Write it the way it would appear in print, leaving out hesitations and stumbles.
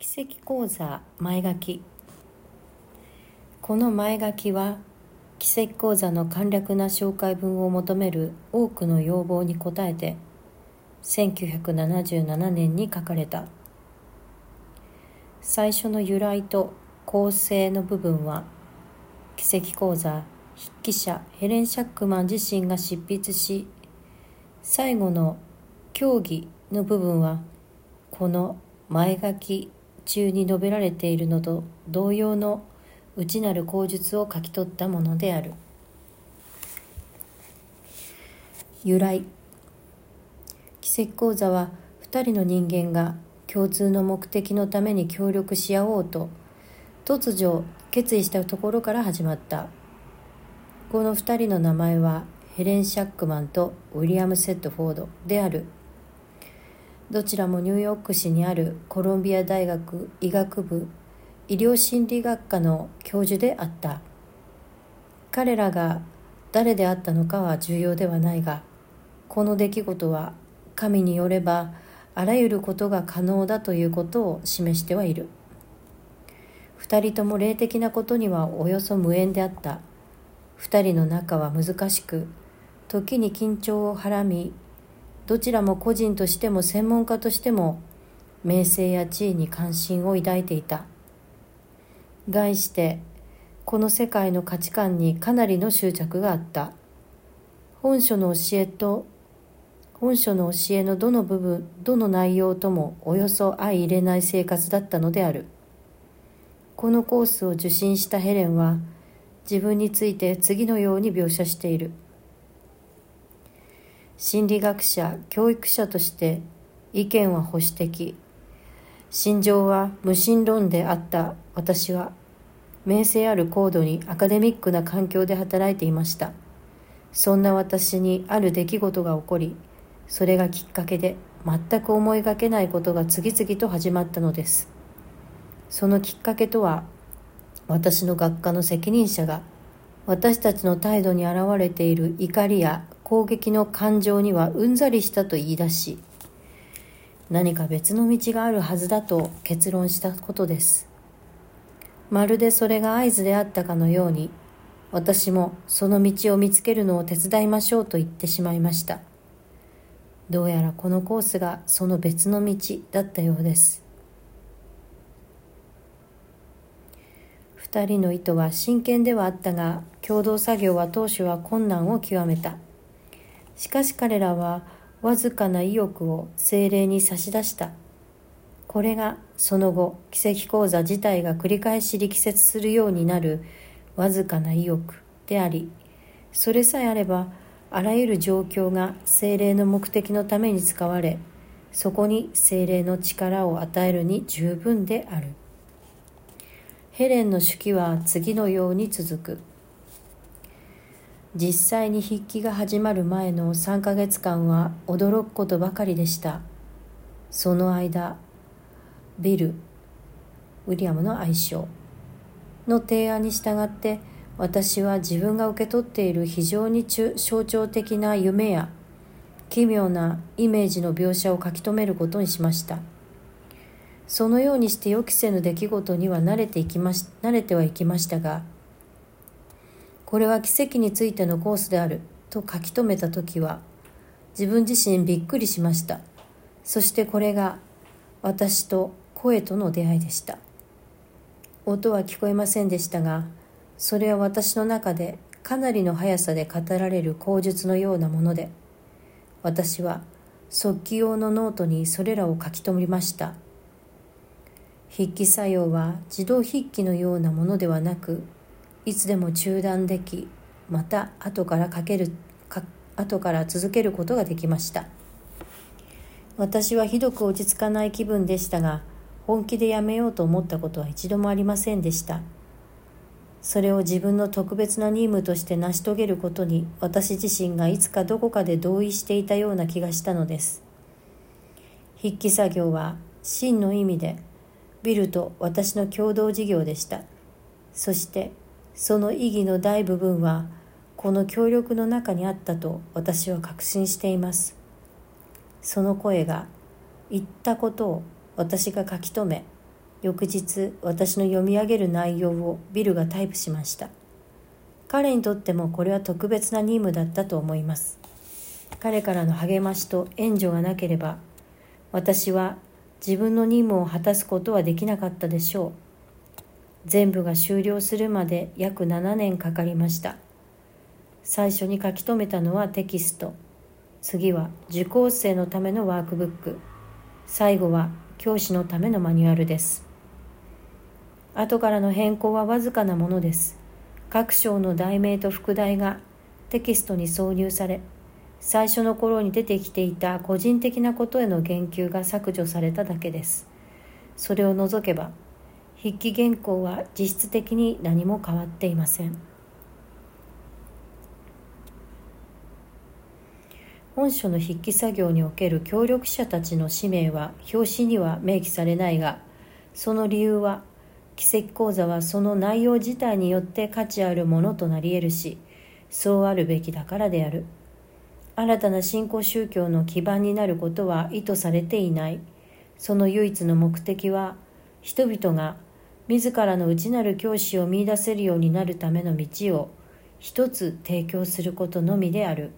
奇跡講座前書き。この前書きは奇跡講座の簡略な紹介文を求める多くの要望に応えて1977年に書かれた。最初の由来と構成の部分は奇跡講座筆記者ヘレン・シャックマン自身が執筆し、最後の教義の部分はこの前書き中に述べられているのと同様の内なる口述を書き取ったものである。由来。奇跡講座は2人の人間が共通の目的のために協力し合おうと突如決意したところから始まった。この2人の名前はヘレン・シャックマンとウィリアム・セットフォードである。どちらもニューヨーク市にあるコロンビア大学医学部医療心理学科の教授であった。彼らが誰であったのかは重要ではないが、この出来事は神によればあらゆることが可能だということを示してはいる。二人とも霊的なことにはおよそ無縁であった。二人の仲は難しく、時に緊張をはらみ、どちらも個人としても専門家としても名声や地位に関心を抱いていた。概してこの世界の価値観にかなりの執着があった。本書の教えのどの部分、どの内容ともおよそ相入れない生活だったのである。このコースを受診したヘレンは自分について次のように描写している。心理学者、教育者として意見は保守的、心情は無神論であった私は、名声ある高度にアカデミックな環境で働いていました。そんな私にある出来事が起こり、それがきっかけで全く思いがけないことが次々と始まったのです。そのきっかけとは、私の学科の責任者が、私たちの態度に現れている怒りや攻撃の感情にはうんざりしたと言い出し、何か別の道があるはずだと結論したことです。まるでそれが合図であったかのように、私もその道を見つけるのを手伝いましょうと言ってしまいました。どうやらこのコースがその別の道だったようです。二人の意図は真剣ではあったが、共同作業は当初は困難を極めた。しかし彼らはわずかな意欲を精霊に差し出した。これがその後、奇跡講座自体が繰り返し力説するようになるわずかな意欲であり、それさえあれば、あらゆる状況が精霊の目的のために使われ、そこに精霊の力を与えるに十分である。ヘレンの手記は次のように続く。実際に筆記が始まる前の3ヶ月間は驚くことばかりでした。その間、ビル、ウィリアムの愛称の提案に従って、私は自分が受け取っている非常に象徴的な夢や奇妙なイメージの描写を書き留めることにしました。そのようにして予期せぬ出来事には慣れてはいきましたが、これは奇跡についてのコースであると書き留めたときは、自分自身びっくりしました。そしてこれが私と声との出会いでした。音は聞こえませんでしたが、それは私の中でかなりの速さで語られる口述のようなもので、私は速記用のノートにそれらを書き留めました。筆記作用は自動筆記のようなものではなく、いつでも中断でき、また後から続けることができました。私はひどく落ち着かない気分でしたが、本気でやめようと思ったことは一度もありませんでした。それを自分の特別な任務として成し遂げることに、私自身がいつかどこかで同意していたような気がしたのです。筆記作業は真の意味で、ビルと私の共同事業でした。そして、その意義の大部分はこの協力の中にあったと私は確信しています。その声が言ったことを私が書き留め、翌日、私の読み上げる内容をビルがタイプしました。彼にとってもこれは特別な任務だったと思います。彼からの励ましと援助がなければ、私は自分の任務を果たすことはできなかったでしょう。全部が終了するまで約7年かかりました。最初に書き留めたのはテキスト。次は受講生のためのワークブック。最後は教師のためのマニュアルです。後からの変更はわずかなものです。各章の題名と副題がテキストに挿入され、最初の頃に出てきていた個人的なことへの言及が削除されただけです。それを除けば、筆記原稿は実質的に何も変わっていません。本書の筆記作業における協力者たちの氏名は表紙には明記されないが、その理由は、筆跡講座はその内容自体によって価値あるものとなり得るし、そうあるべきだからである。新たな新興宗教の基盤になることは意図されていない。その唯一の目的は、人々が自らの内なる教師を見出せるようになるための道を一つ提供することのみである。